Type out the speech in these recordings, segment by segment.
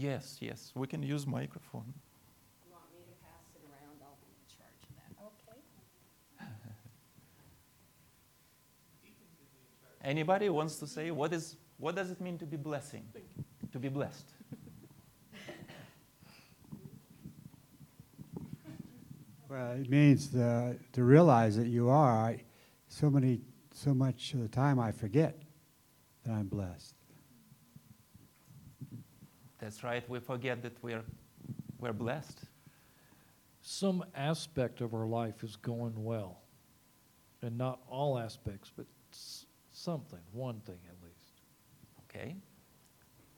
Yes, we can use microphone. You want me to pass it around? I'll be in charge of that. Okay. Anybody wants to say what does it mean to be blessing? To be blessed. Well, it means to realize that you are. So much of the time I forget that I'm blessed. That's right. We forget that we're blessed. Some aspect of our life is going well, and not all aspects, but something, one thing at least. Okay.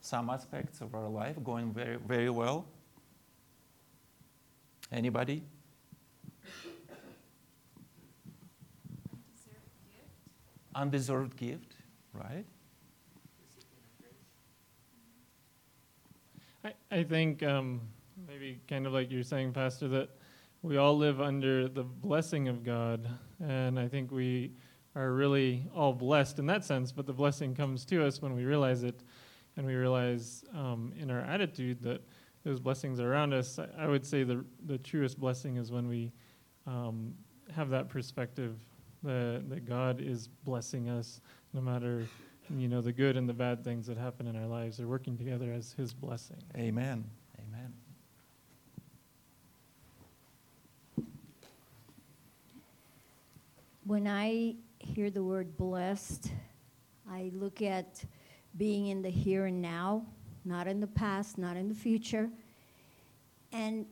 Some aspects of our life going very, very well. Anybody? Undeserved gift, right? I think maybe kind of like you're saying, Pastor, that we all live under the blessing of God, and I think we are really all blessed in that sense, but the blessing comes to us when we realize it, and we realize in our attitude that those blessings are around us. I would say the truest blessing is when we have that perspective that God is blessing us, no matter the good and the bad things that happen in our lives are working together as His blessing. Amen. Amen. When I hear the word blessed, I look at being in the here and now, not in the past, not in the future, and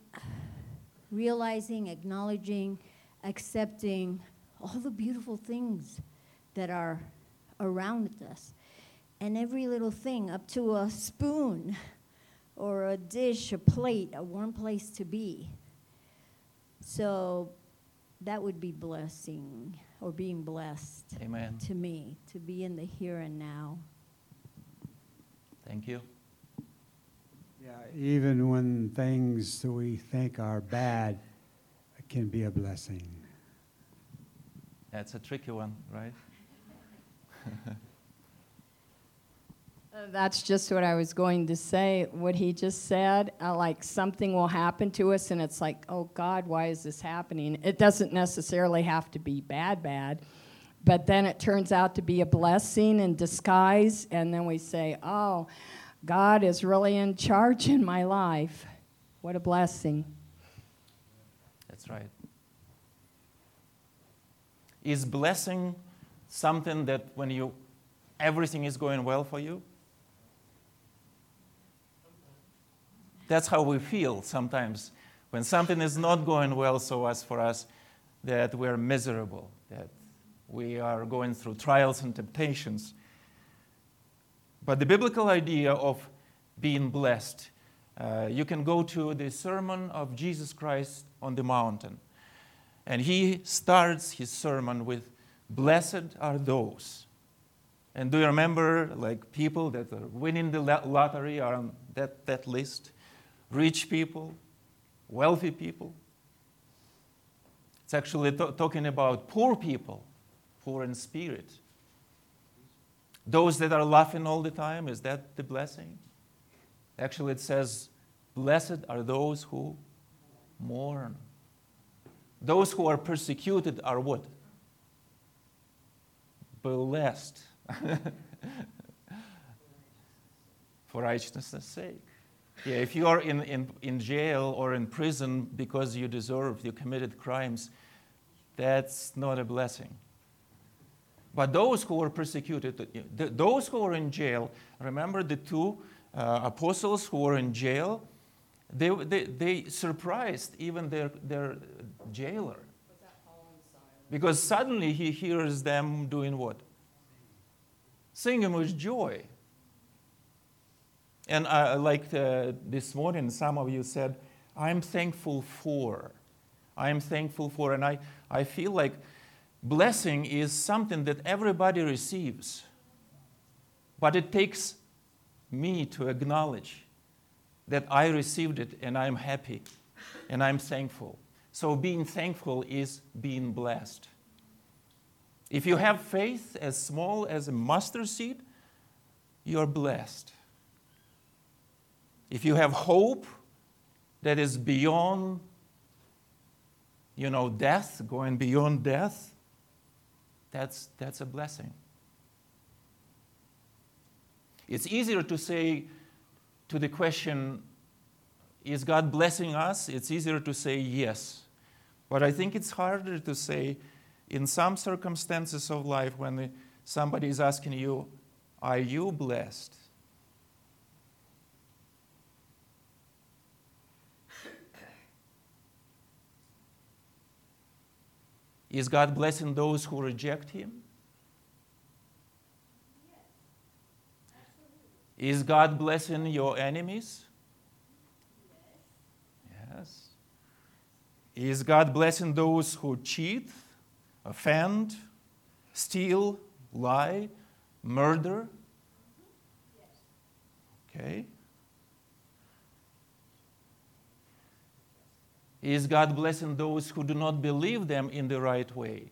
realizing, acknowledging, accepting all the beautiful things that are around us. And every little thing, up to a spoon or a dish, a plate, a warm place to be. So that would be blessing or being blessed. Amen. To me, to be in the here and now. Thank you. Yeah, even when things that we think are bad can be a blessing. That's a tricky one, right? That's just what I was going to say. What he just said, like something will happen to us, and it's like, oh, God, why is this happening? It doesn't necessarily have to be bad, but then it turns out to be a blessing in disguise, and then we say, oh, God is really in charge in my life. What a blessing. That's right. Is blessing something that when everything is going well for you? That's how we feel sometimes when something is not going well for us, that we're miserable, that we are going through trials and temptations. But the biblical idea of being blessed, you can go to the sermon of Jesus Christ on the mountain. And he starts his sermon with, "Blessed are those." And do you remember, like, people that are winning the lottery are on that list? Rich people, wealthy people. It's actually talking about poor people, poor in spirit. Those that are laughing all the time, is that the blessing? Actually, it says, "Blessed are those who mourn." Those who are persecuted are what? Blessed. For righteousness' sake. Yeah, if you are in jail or in prison because you committed crimes, that's not a blessing. But those who are persecuted, those who are in jail, remember the two apostles who were in jail? They surprised even their jailer. Because suddenly he hears them doing what? Singing with joy. And this morning, some of you said, I'm thankful for. And I feel like blessing is something that everybody receives. But it takes me to acknowledge that I received it, and I'm happy, and I'm thankful. So being thankful is being blessed. If you have faith as small as a mustard seed, you're blessed. if you have hope that is beyond, death, going beyond death, that's a blessing. It's easier to say to the question, is God blessing us? It's easier to say yes. But I think it's harder to say in some circumstances of life when somebody is asking you, are you blessed? Is God blessing those who reject Him? Yes. Is God blessing your enemies? Yes. Is God blessing those who cheat, offend, steal, lie, murder? Okay. Is God blessing those who do not believe them in the right way?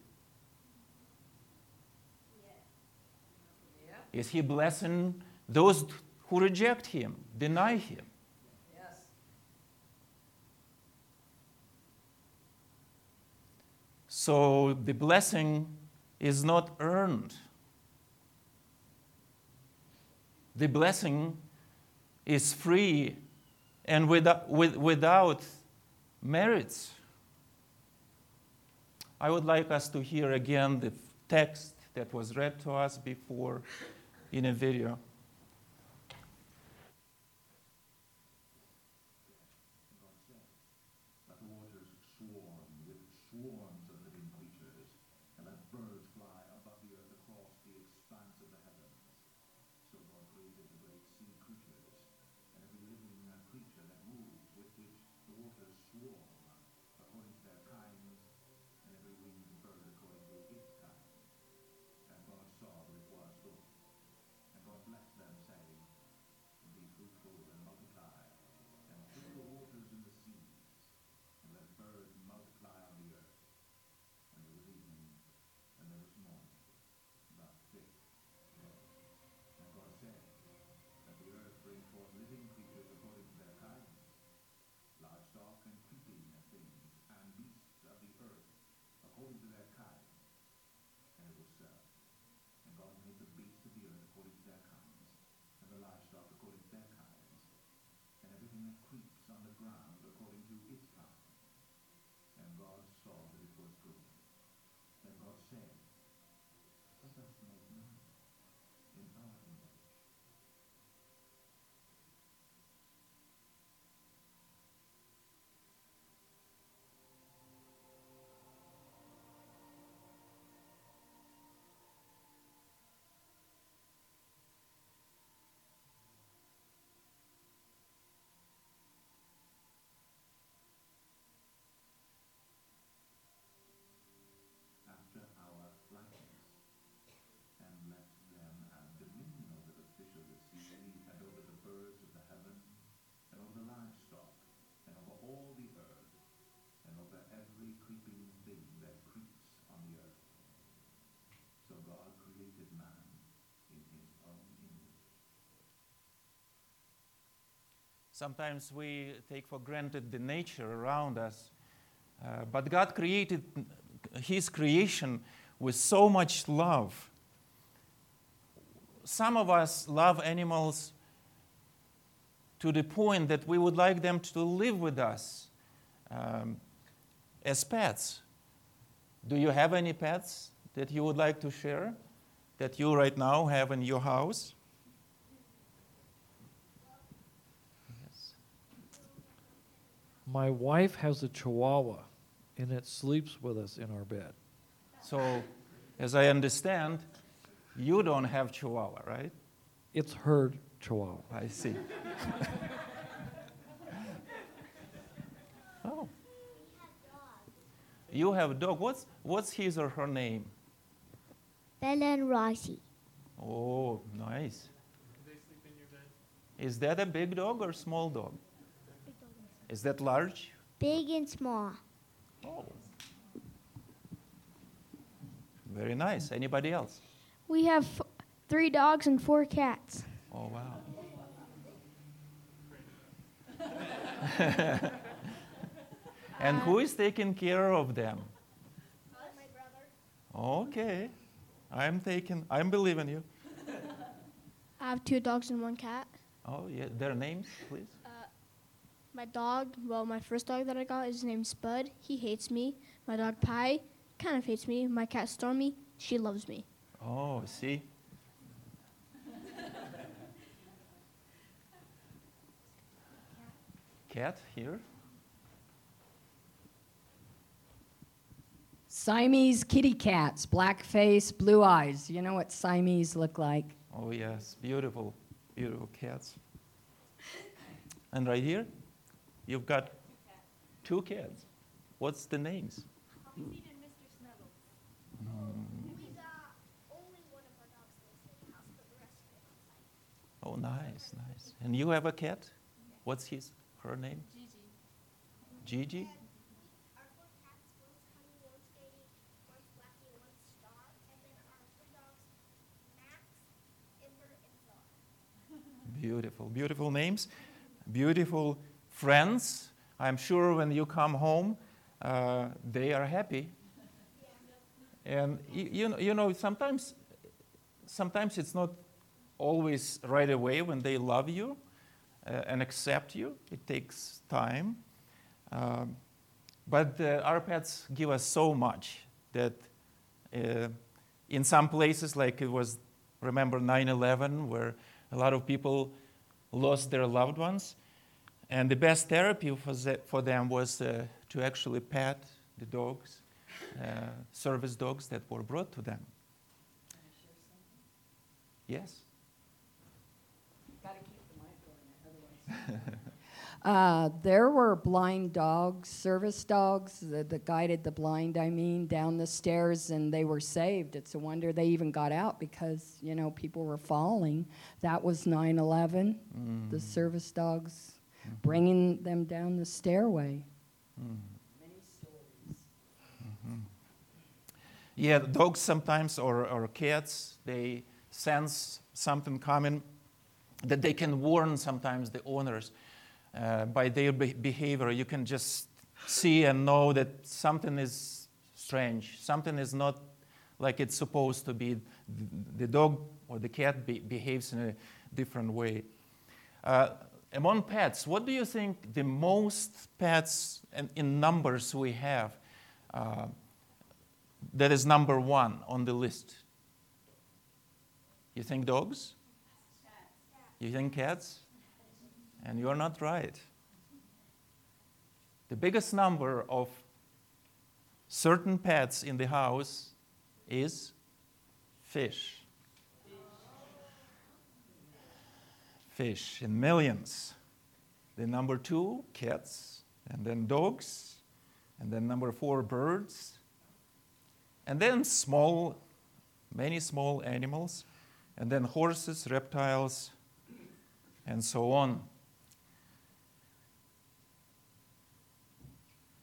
Yeah. Yeah. Is He blessing those who reject Him, deny Him? Yes. So the blessing is not earned. The blessing is free and without merits. I would like us to hear again the text that was read to us before in a video. That waters swarm with swarms of living creatures, and that birds fly above the earth across the expanse of the heavens. So God created the great sea creatures, and every living creature that moves, with which the waters swarm according to their kinds, and every winged bird according to its kind. And God saw that it was good. And God blessed them, saying, Be fruitful and multiply, and fill the waters in the seas, and let birds multiply on the earth. And there was evening, and there was morning, about 6 days. And God said that the earth bring forth living creatures according to their kind, livestock and creeping things, and beasts of the earth, according to their kind. And it was so. And God made the beasts of the earth according to their kinds, and the livestock according to their kinds, and everything that creeps on the ground according to its kind. And God saw that it was good. And God said, Let us make man in our image. Sometimes we take for granted the nature around us, but God created His creation with so much love. Some of us love animals to the point that we would like them to live with us as pets. Do you have any pets that you would like to share, that you right now have in your house? My wife has a Chihuahua, and it sleeps with us in our bed. So, as I understand, you don't have Chihuahua, right? It's her Chihuahua. I see. Oh. You have a dog. What's his or her name? Bella and Rosie. Oh, nice. Do they sleep in your bed? Is that a big dog or small dog? Is that large? Big and small. Oh. Very nice. Anybody else? We have 3 dogs and 4 cats. Oh, wow. And who is taking care of them? My brother. Okay. I'm believing you. I have 2 dogs and 1 cat. Oh, yeah. Their names, please. My first dog that I got is named Spud. He hates me. My dog Pie kind of hates me. My cat Stormy, she loves me. Oh, see? Cat here. Siamese kitty cats, black face, blue eyes. You know what Siamese look like? Oh, yes. Beautiful, beautiful cats. And right here, you've got 2 cats. What's the names? Hopsy and Mr. Snuggles. We got only one of our dogs in the house, but the rest of them. Oh, nice, nice. And you have a cat? Yeah. What's her name? Gigi. Gigi? Beautiful, beautiful names, beautiful friends. I'm sure when you come home, they are happy. And you know, sometimes it's not always right away when they love you and accept you. It takes time. But our pets give us so much that in some places, like it was, remember 9/11, where a lot of people lost their loved ones. And the best therapy for them was to actually pet the dogs, service dogs that were brought to them. Can I share something? Yes. Got to keep the mic going, otherwise. There were blind dogs, service dogs, that guided the blind, down the stairs, and they were saved. It's a wonder they even got out because, you know, people were falling. That was 9/11, the service dogs. Bringing them down the stairway. Many stories. Mm-hmm. Yeah, dogs sometimes or cats, they sense something coming that they can warn sometimes the owners by their behavior. You can just see and know that something is strange. Something is not like it's supposed to be. The dog or the cat behaves in a different way. Among pets, what do you think the most pets in numbers we have that is number one on the list? You think dogs? You think cats? And you're not right. The biggest number of certain pets in the house is fish. Fish in millions. Then number 2, cats, and then dogs, and then number 4, birds, and then many small animals, and then horses, reptiles, and so on.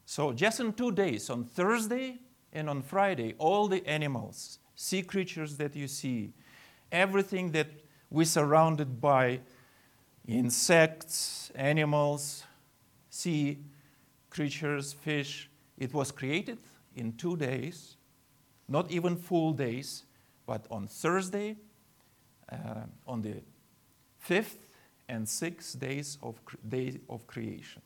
So just in 2 days, on Thursday and on Friday, all the animals, sea creatures that you see, everything that we're surrounded by, insects, animals, sea creatures, fish. It was created in 2 days, not even full days, but on Thursday, on the 5th and 6th days of creation.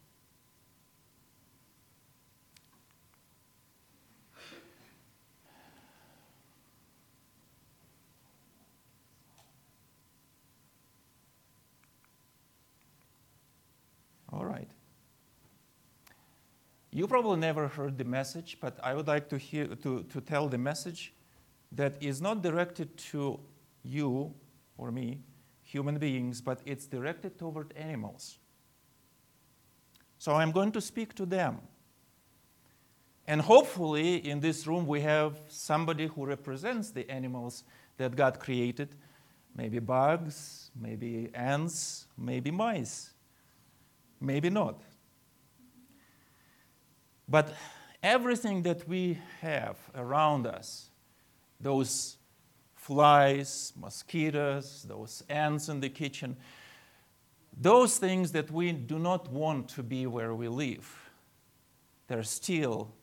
All right. You probably never heard the message, but I would like to tell the message that is not directed to you or me, human beings, but it's directed toward animals. So I'm going to speak to them. And hopefully in this room we have somebody who represents the animals that God created, maybe bugs, maybe ants, maybe mice. Maybe not. But everything that we have around us, those flies, mosquitoes, those ants in the kitchen, Those things that we do not want to be where we live, they're still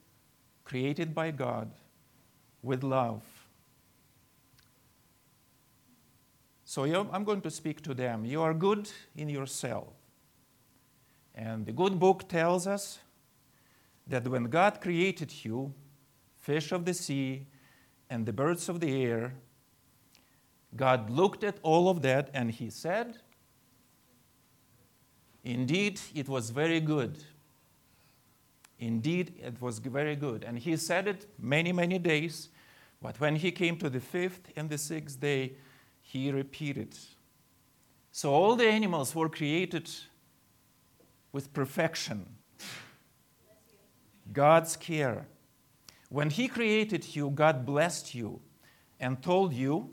created by God with love. So I'm going to speak to them. You are good in yourself. And the good book tells us that when God created you, fish of the sea and the birds of the air, God looked at all of that and he said, "Indeed, it was very good. Indeed, it was very good." And he said it many, many days. But when he came to the fifth and the sixth day, he repeated. So all the animals were created with perfection. God's care. When he created you, God blessed you and told you,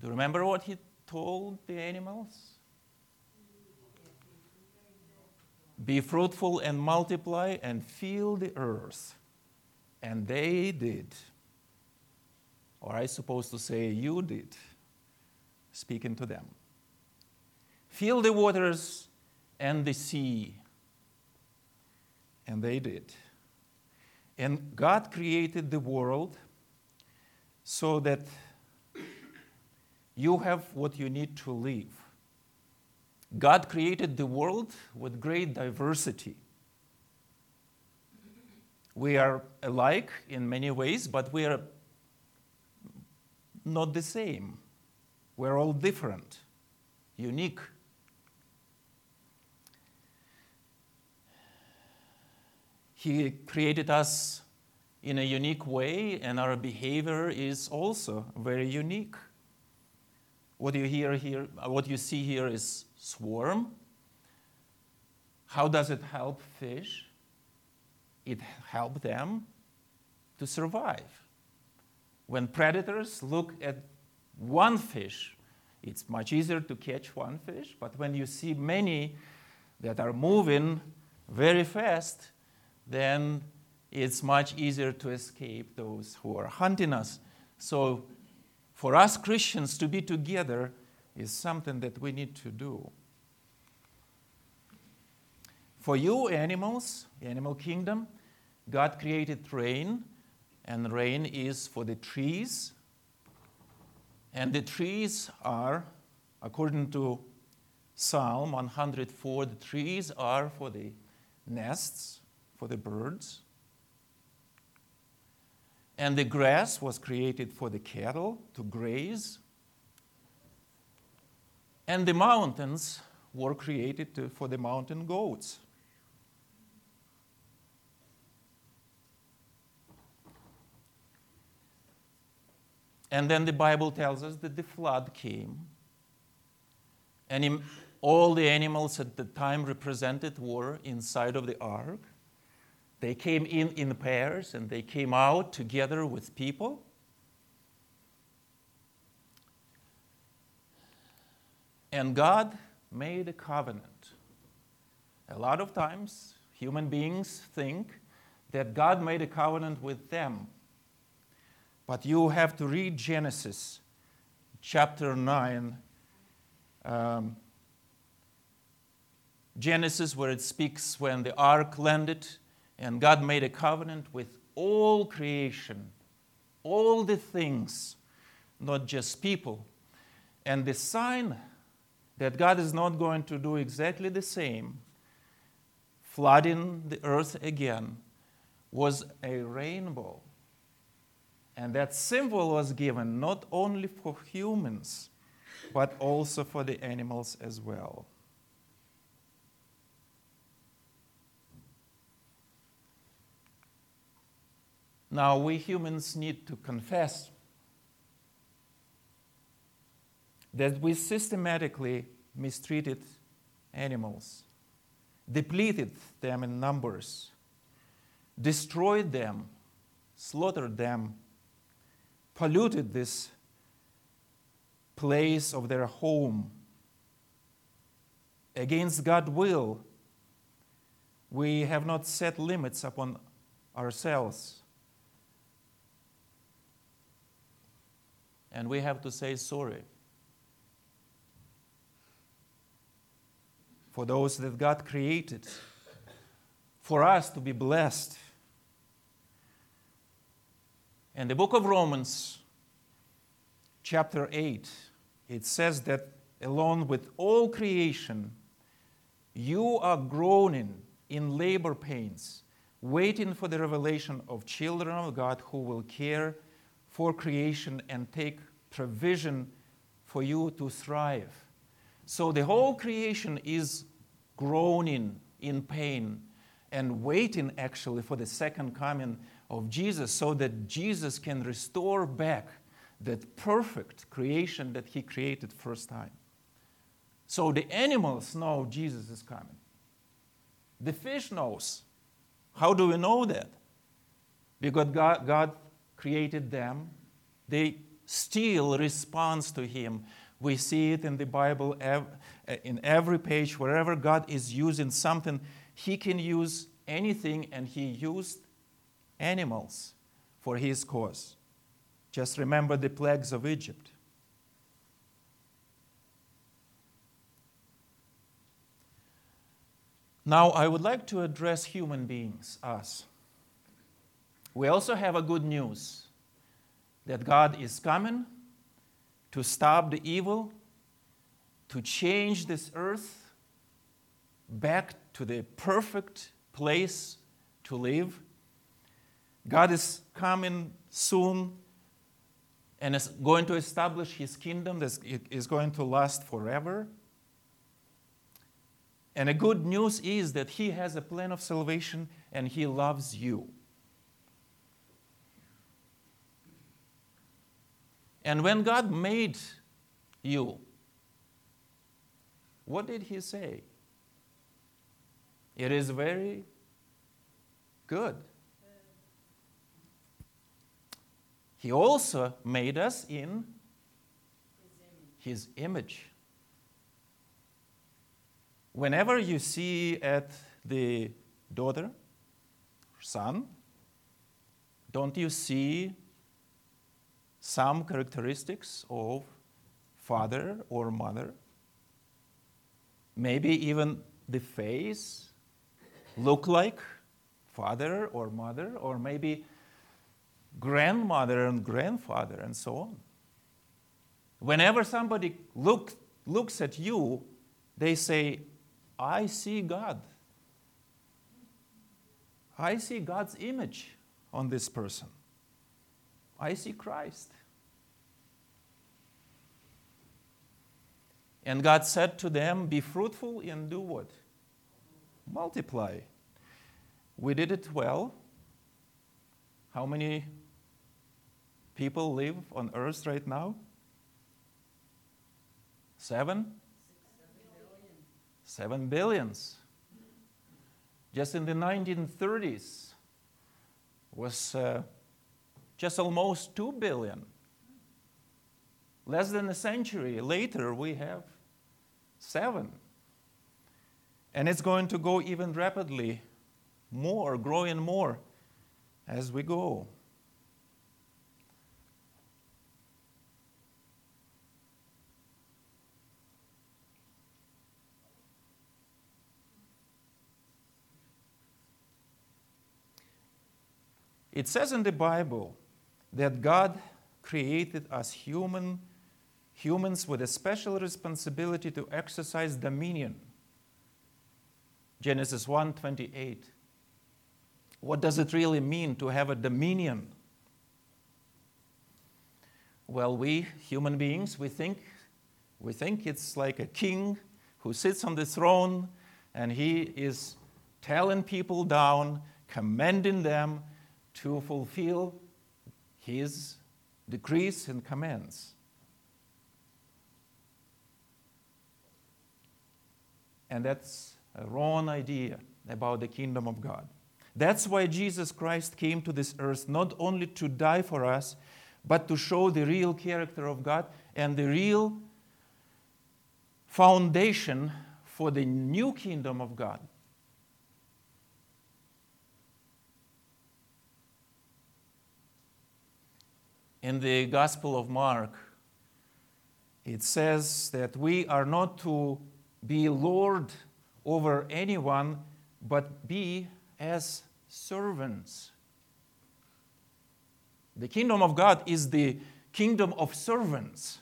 do you remember what he told the animals? Be fruitful and multiply and fill the earth. And they did. Or I suppose to say, you did, speaking to them. Fill the waters and the sea. And they did. And God created the world so that you have what you need to live. God created the world with great diversity. We are alike in many ways, but we are not the same. We're all different, unique. He created us in a unique way, and our behavior is also very unique. What you see here is swarm. How does it help fish? It helps them to survive. When predators look at one fish, it's much easier to catch one fish, but when you see many that are moving very fast, then it's much easier to escape those who are hunting us. So for us Christians to be together is something that we need to do. For you animals, the animal kingdom, God created rain, and rain is for the trees. And the trees are, according to Psalm 104, the trees are for the nests, for the birds. And the grass was created for the cattle to graze. And the mountains were created for the mountain goats. And then the Bible tells us that the flood came. And all the animals at the time represented were inside of the ark. They came in pairs, and they came out together with people. And God made a covenant. A lot of times, human beings think that God made a covenant with them. But you have to read Genesis chapter 9. Genesis, where it speaks when the ark landed, and God made a covenant with all creation, all the things, not just people. And the sign that God is not going to do exactly the same, flooding the earth again, was a rainbow. And that symbol was given not only for humans, but also for the animals as well. Now, we humans need to confess that we systematically mistreated animals, depleted them in numbers, destroyed them, slaughtered them, polluted this place of their home. Against God's will, we have not set limits upon ourselves. And we have to say sorry. for those that God created, for us to be blessed. And the book of Romans, chapter 8, it says that along with all creation, you are groaning in labor pains, waiting for the revelation of children of God who will care for creation and take provision for you to thrive. So the whole creation is groaning in pain and waiting actually for the second coming of Jesus, so that Jesus can restore back that perfect creation that he created first time. So the animals know Jesus is coming. The fish knows. How do we know that? Because God created them. They still respond to him. We see it in the Bible, in every page, wherever God is using something, he can use anything, and he used animals for his cause. Just remember the plagues of Egypt. Now, I would like to address human beings, us. We also have a good news that God is coming to stop the evil, to change this earth back to the perfect place to live. God is coming soon and is going to establish his kingdom that is going to last forever. And the good news is that he has a plan of salvation and he loves you. And when God made you, what did he say? It is very good. He also made us in his image. Whenever you see at the daughter, son, don't you see some characteristics of father or mother? Maybe even the face look like father or mother, or maybe grandmother and grandfather, and so on. Whenever somebody looks at you, they say, I see God. I see God's image on this person. I see Christ. And God said to them, be fruitful and do what? Multiply. We did it well. How many people live on earth right now? 7? 7 billion. Just in the 1930s was just almost 2 billion. Less than a century later, we have 7. And it's going to go even rapidly more, growing more as we go. It says in the Bible that God created us humans with a special responsibility to exercise dominion. Genesis 1:28. What does it really mean to have a dominion? Well, we human beings, we think it's like a king who sits on the throne and he is telling people down, commanding them to fulfill his decrees and commands. And that's a wrong idea about the kingdom of God. That's why Jesus Christ came to this earth, not only to die for us, but to show the real character of God and the real foundation for the new kingdom of God. In the Gospel of Mark, it says that we are not to be Lord over anyone, but be as servants. The kingdom of God is the kingdom of servants.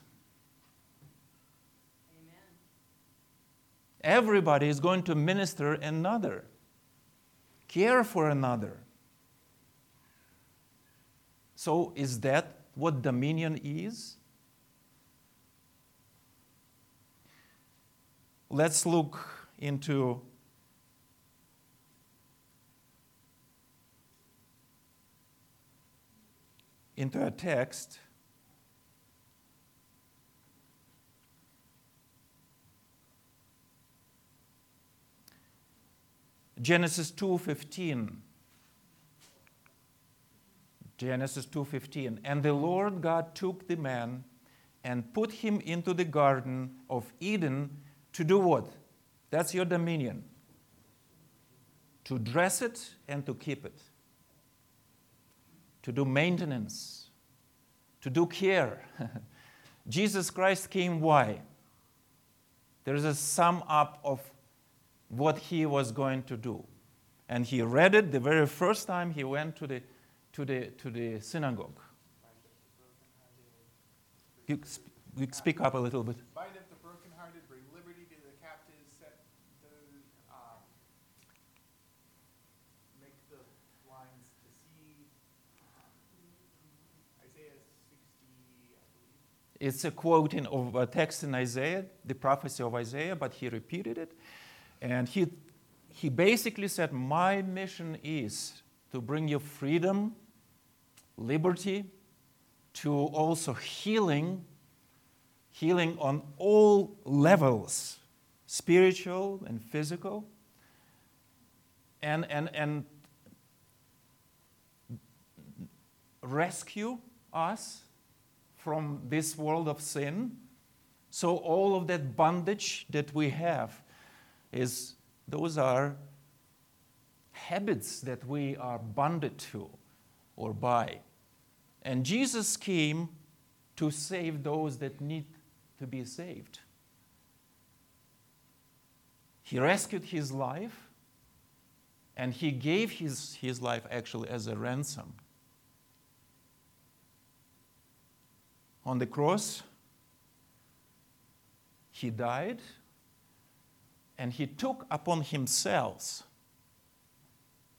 Amen. Everybody is going to minister another, care for another. So is that what dominion is? Let's look into a text. Genesis 2:15. Genesis 2:15. And the Lord God took the man and put him into the garden of Eden to do what? That's your dominion. To dress it and to keep it. To do maintenance, to do care. Jesus Christ came, why? There is a sum up of what he was going to do. And he read it the very first time he went to the synagogue. You speak up a little bit. Bind up the brokenhearted, bring liberty to the captives, set those, make the blinds to see. Isaiah 60, I believe. It's a quoting of a text in Isaiah, the prophecy of Isaiah, but he repeated it. And he basically said, my mission is to bring you freedom, liberty, to also healing on all levels, spiritual and physical. And rescue us from this world of sin. So all of that bondage that we have is, those are habits that we are bonded to or by. And Jesus came to save those that need to be saved. He rescued his life, and he gave his life actually as a ransom. On the cross, he died, and he took upon himself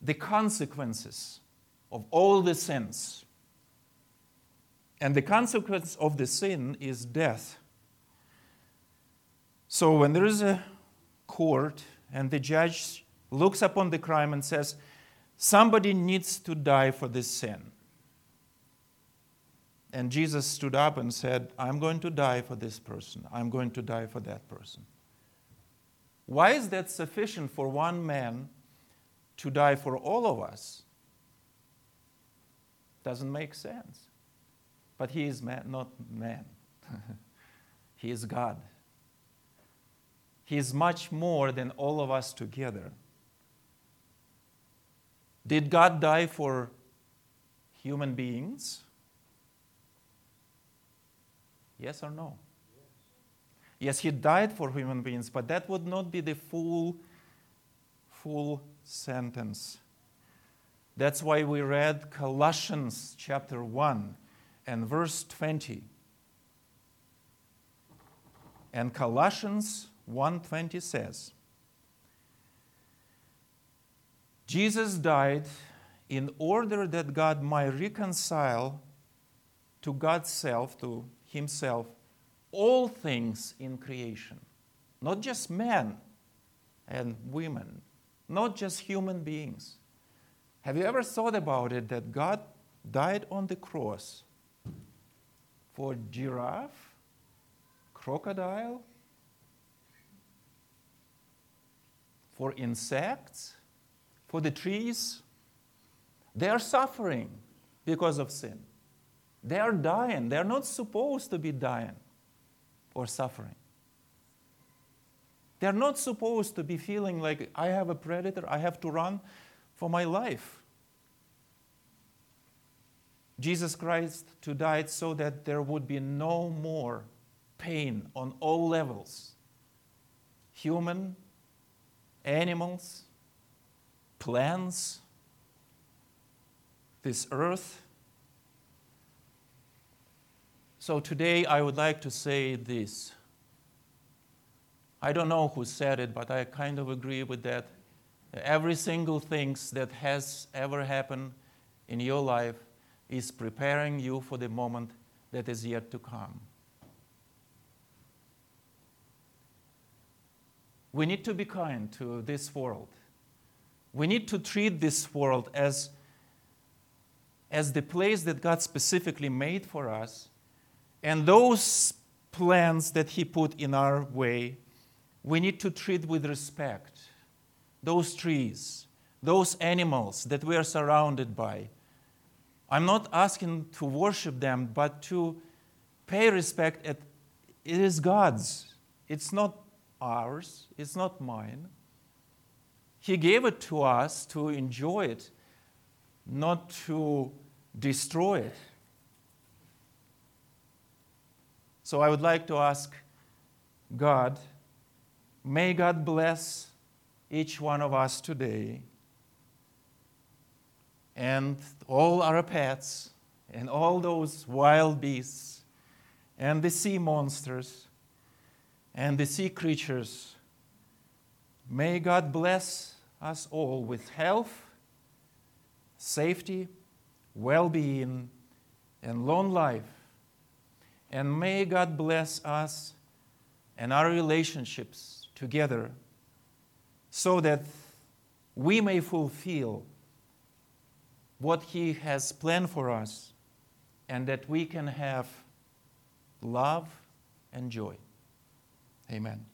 the consequences of all the sins. And the consequence of the sin is death. So when there is a court and the judge looks upon the crime and says, somebody needs to die for this sin. And Jesus stood up and said, I'm going to die for this person. I'm going to die for that person. Why is that sufficient for one man to die for all of us? Doesn't make sense. But he is man, not man. He is God. He is much more than all of us together. Did God die for human beings? Yes or no? Yes, he died for human beings, but that would not be the full sentence. That's why we read Colossians chapter 1. And verse 20. And Colossians 1:20 says, Jesus died in order that God might reconcile to God's self, to himself, all things in creation. Not just men and women, not just human beings. Have you ever thought about it that God died on the cross for giraffe, crocodile, for insects, for the trees? They are suffering because of sin. They are dying. They are not supposed to be dying or suffering. They are not supposed to be feeling like I have a predator, I have to run for my life. Jesus Christ to die so that there would be no more pain on all levels, human, animals, plants, this earth. So today I would like to say this. I don't know who said it, but I kind of agree with that. Every single thing that has ever happened in your life is preparing you for the moment that is yet to come. We need to be kind to this world. We need to treat this world as the place that God specifically made for us, and those plans that He put in our way, we need to treat with respect. Those trees, those animals that we are surrounded by. I'm not asking to worship them, but to pay respect. It is God's. It's not ours. It's not mine. He gave it to us to enjoy it, not to destroy it. So I would like to ask God, may God bless each one of us today, and all our pets, and all those wild beasts, and the sea monsters, and the sea creatures. May God bless us all with health, safety, well-being, and long life. And may God bless us and our relationships together so that we may fulfill what He has planned for us, and that we can have love and joy. Amen.